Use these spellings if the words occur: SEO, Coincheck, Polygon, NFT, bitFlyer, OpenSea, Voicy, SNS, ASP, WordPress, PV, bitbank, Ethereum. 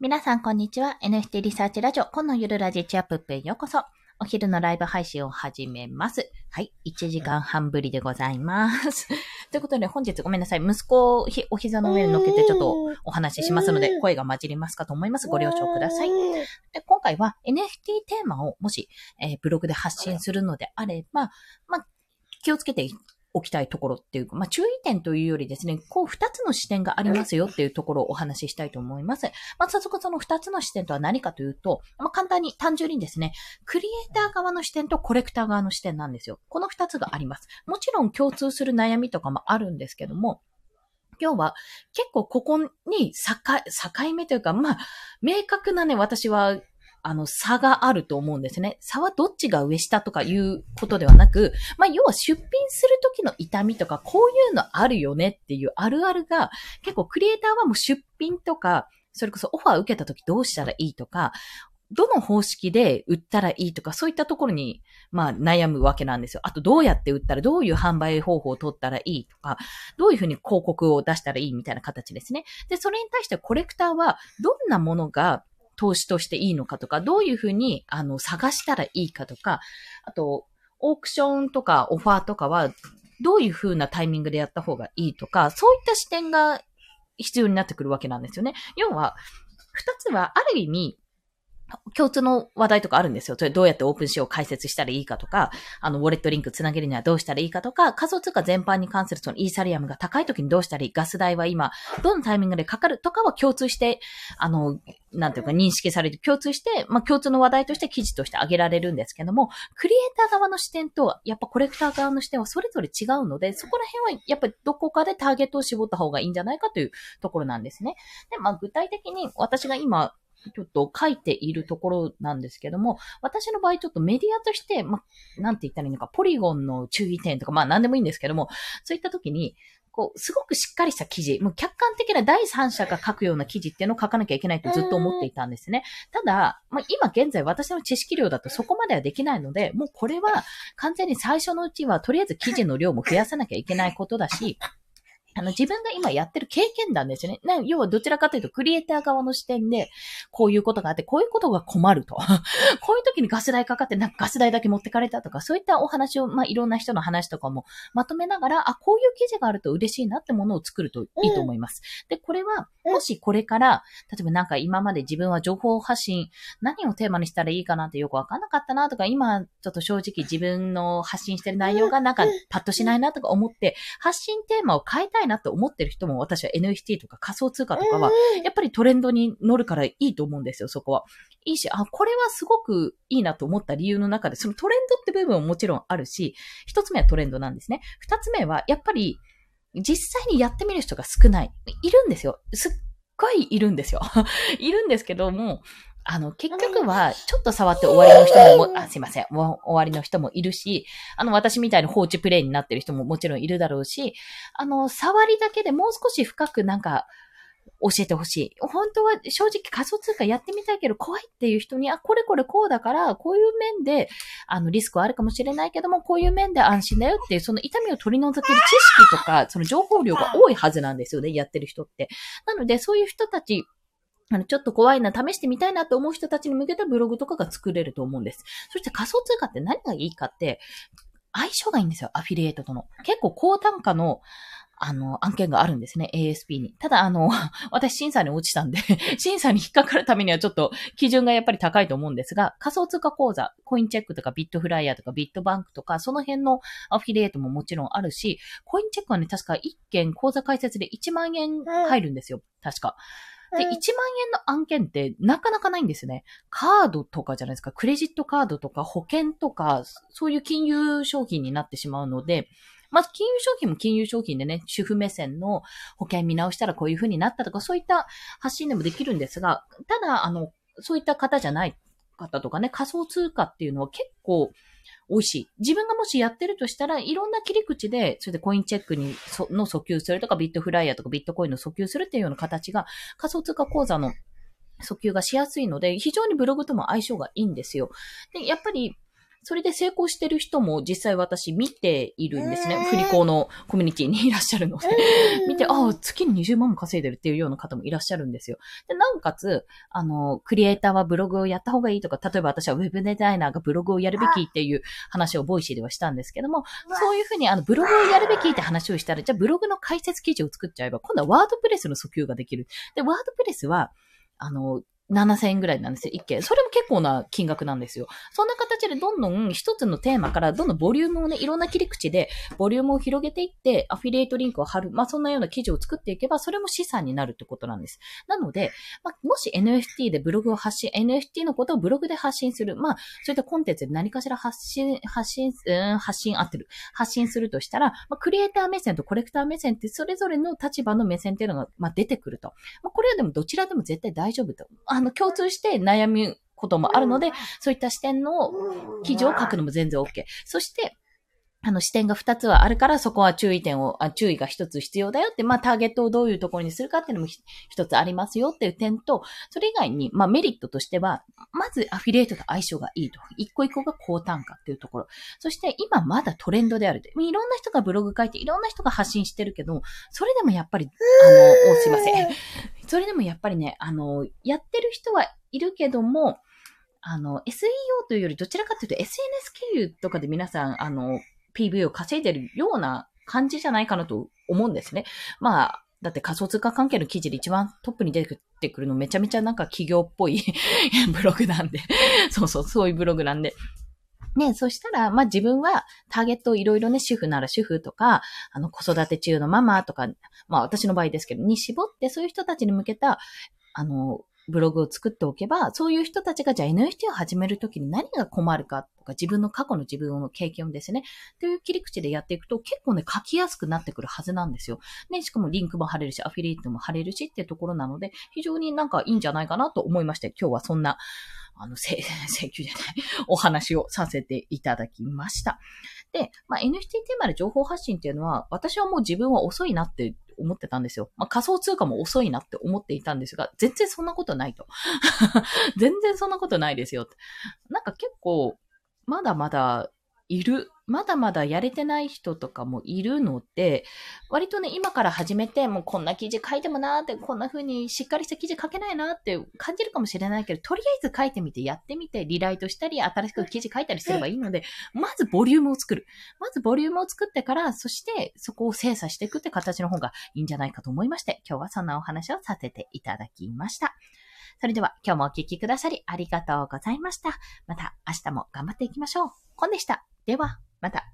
皆さんこんにちは。 NFT リサーチラジオ、今のゆるラジチアップへようこそ。お昼のライブ配信を始めます。はい、1時間半ぶりでございますということで、本日ごめんなさい、息子をお膝の上に乗っけてちょっとお話ししますので、声が混じりますかと思います。ご了承ください。で、今回は NFT テーマをもし、ブログで発信するのであれば、気をつけておきたいところっていう、注意点というよりですね、こう2つの視点がありますよっていうところをお話ししたいと思います。早速その2つの視点とは何かというと、簡単に単純にですね、クリエイター側の視点とコレクター側の視点なんですよ。この2つがあります。もちろん共通する悩みとかもあるんですけども、今日は結構ここに境目というか、明確なね、私は差があると思うんですね。差はどっちが上下とかいうことではなく、要は出品する時の痛みとか、こういうのあるよねっていうあるあるが、結構クリエイターはもう出品とか、それこそオファー受けた時どうしたらいいとか、どの方式で売ったらいいとか、そういったところに、悩むわけなんですよ。あと、どうやって売ったら、どういう販売方法を取ったらいいとか、どういうふうに広告を出したらいいみたいな形ですね。で、それに対してコレクターは、どんなものが、投資としていいのかとか、どういうふうに探したらいいかとか、あとオークションとかオファーとかはどういうふうなタイミングでやった方がいいとか、そういった視点が必要になってくるわけなんですよね。要は2つはある意味共通の話題とかあるんですよ。どうやってオープンシーを開設したらいいかとか、ウォレットリンクつなげるにはどうしたらいいかとか、仮想通貨全般に関するそのイーサリアムが高い時にどうしたらいい、ガス代は今、どのタイミングでかかるとかは共通して、認識される、共通して、共通の話題として記事として挙げられるんですけども、クリエイター側の視点と、やっぱコレクター側の視点はそれぞれ違うので、そこら辺はやっぱりどこかでターゲットを絞った方がいいんじゃないかというところなんですね。で、具体的に私が今、ちょっと書いているところなんですけども、私の場合ちょっとメディアとして、なんて言ったらいいのか、ポリゴンの注意点とか、なんでもいいんですけども、そういった時に、すごくしっかりした記事、客観的な第三者が書くような記事っていうのを書かなきゃいけないとずっと思っていたんですね。ただ、今現在私の知識量だとそこまではできないので、もうこれは完全に最初のうちはとりあえず記事の量も増やさなきゃいけないことだし、自分が今やってる経験談ですよね。要はどちらかというとクリエイター側の視点で、こういうことがあって、こういうことが困ると。こういう時にガス代かかって、ガス代だけ持ってかれたとか、そういったお話を、いろんな人の話とかもまとめながら、こういう記事があると嬉しいなってものを作るといいと思います。で、これは、もしこれから、例えば今まで自分は情報発信、何をテーマにしたらいいかなってよくわかんなかったなとか、今、ちょっと正直自分の発信してる内容がパッとしないなとか思って、発信テーマを変えたいなって思ってる人も、私は NFT とか仮想通貨とかはやっぱりトレンドに乗るからいいと思うんですよ。そこはいいし、これはすごくいいなと思った理由の中で、そのトレンドって部分ももちろんあるし、一つ目はトレンドなんですね。二つ目はやっぱり実際にやってみる人が少ない。いるんですよ。すっごいいるんですよ。いるんですけども、結局は、ちょっと触って終わりの人も、もう終わりの人もいるし、私みたいに放置プレイになってる人ももちろんいるだろうし、触りだけでもう少し深く教えてほしい。本当は正直仮想通貨やってみたいけど怖いっていう人に、これこうだから、こういう面で、リスクはあるかもしれないけども、こういう面で安心だよっていう、その痛みを取り除ける知識とか、その情報量が多いはずなんですよね、やってる人って。なので、そういう人たち、ちょっと怖いな、試してみたいなと思う人たちに向けたブログとかが作れると思うんです。そして仮想通貨って何がいいかって、相性がいいんですよ、アフィリエイトとの。結構高単価の、案件があるんですね、ASP に。ただ、私審査に落ちたんで、審査に引っかかるためにはちょっと基準がやっぱり高いと思うんですが、仮想通貨口座、コインチェックとかビットフライヤーとかビットバンクとか、その辺のアフィリエイトももちろんあるし、コインチェックはね、確か1件口座開設で1万円入るんですよ、確か。で、1万円の案件ってなかなかないんですよね。カードとかじゃないですか。クレジットカードとか保険とか、そういう金融商品になってしまうので、金融商品も金融商品でね、主婦目線の保険見直したらこういう風になったとか、そういった発信でもできるんですが、ただ、そういった方じゃない方とかね、仮想通貨っていうのは結構、美味しい。自分がもしやってるとしたら、いろんな切り口で、それでコインチェックにの訴求するとか、ビットフライヤーとかビットコインの訴求するっていうような形が、仮想通貨口座の訴求がしやすいので、非常にブログとも相性がいいんですよ。で、やっぱり、それで成功してる人も実際私見ているんですね。振り子のコミュニティにいらっしゃるので見て、ああ、月に20万も稼いでるっていうような方もいらっしゃるんですよ。で、なおかつ、クリエイターはブログをやった方がいいとか、例えば私はウェブデザイナーがブログをやるべきっていう話をボイシーではしたんですけども、そういうふうにブログをやるべきって話をしたら、じゃあブログの解説記事を作っちゃえば、今度はワードプレスの訴求ができる。で、ワードプレスは、7,000円ぐらいなんですよ、一件。それも結構な金額なんですよ。そんな形でどんどん一つのテーマからどんどんボリュームをね、いろんな切り口でボリュームを広げていって、アフィリエイトリンクを貼る。まあ、そんなような記事を作っていけば、それも資産になるってことなんです。なので、まあ、もし NFT でブログを発信、NFT のことをブログで発信する。まあ、そういったコンテンツで何かしら発信するとしたら、まあ、クリエイター目線とコレクター目線ってそれぞれの立場の目線っていうのが、まあ、出てくると。まあ、これはでもどちらでも絶対大丈夫と。共通して悩むこともあるので、そういった視点の記事を書くのも全然 OK。そして、視点が2つはあるから、そこは注意が1つ必要だよって、まあ、ターゲットをどういうところにするかっていうのも1つありますよっていう点と、それ以外に、まあ、メリットとしては、まずアフィリエイトと相性がいいと。一個一個が高単価っていうところ。そして、今まだトレンドであると。いろんな人がブログ書いて、いろんな人が発信してるけど、それでもやっぱり、すいません。それでもやっぱりね、やってる人はいるけども、SEO というよりどちらかというと SNS 経由とかで皆さん、PV を稼いでるような感じじゃないかなと思うんですね。まあ、だって仮想通貨関係の記事で一番トップに出てくるのめちゃめちゃなんか企業っぽいブログなんで。そういうブログなんで。ね、そしたら、まあ、自分はターゲットをいろいろね、主婦なら主婦とか、子育て中のママとか、まあ、私の場合ですけど、に絞って、そういう人たちに向けた、ブログを作っておけば、そういう人たちが、じゃあ NFT を始めるときに何が困るかとか、自分の過去の自分の経験をですね、という切り口でやっていくと、結構ね、書きやすくなってくるはずなんですよ。ね、しかもリンクも貼れるし、アフィリエイトも貼れるしっていうところなので、非常になんかいいんじゃないかなと思いまして、今日はそんな、請求じゃない、お話をさせていただきました。で、まあ、NFT テーマで情報発信っていうのは、私はもう自分は遅いなって思ってたんですよ。まあ、仮想通貨も遅いなって思っていたんですが、全然そんなことないと。全然そんなことないですよって。なんか結構、まだまだいる。まだまだやれてない人とかもいるので、割とね、今から始めて、もうこんな記事書いてもなーって、こんな風にしっかりした記事書けないなーって感じるかもしれないけど、とりあえず書いてみて、やってみて、リライトしたり、新しく記事書いたりすればいいので、まずボリュームを作ってから、そしてそこを精査していくって形の方がいいんじゃないかと思いまして、今日はそんなお話をさせていただきました。それでは、今日もお聞きくださりありがとうございました。また明日も頑張っていきましょう。コンでした。では。また。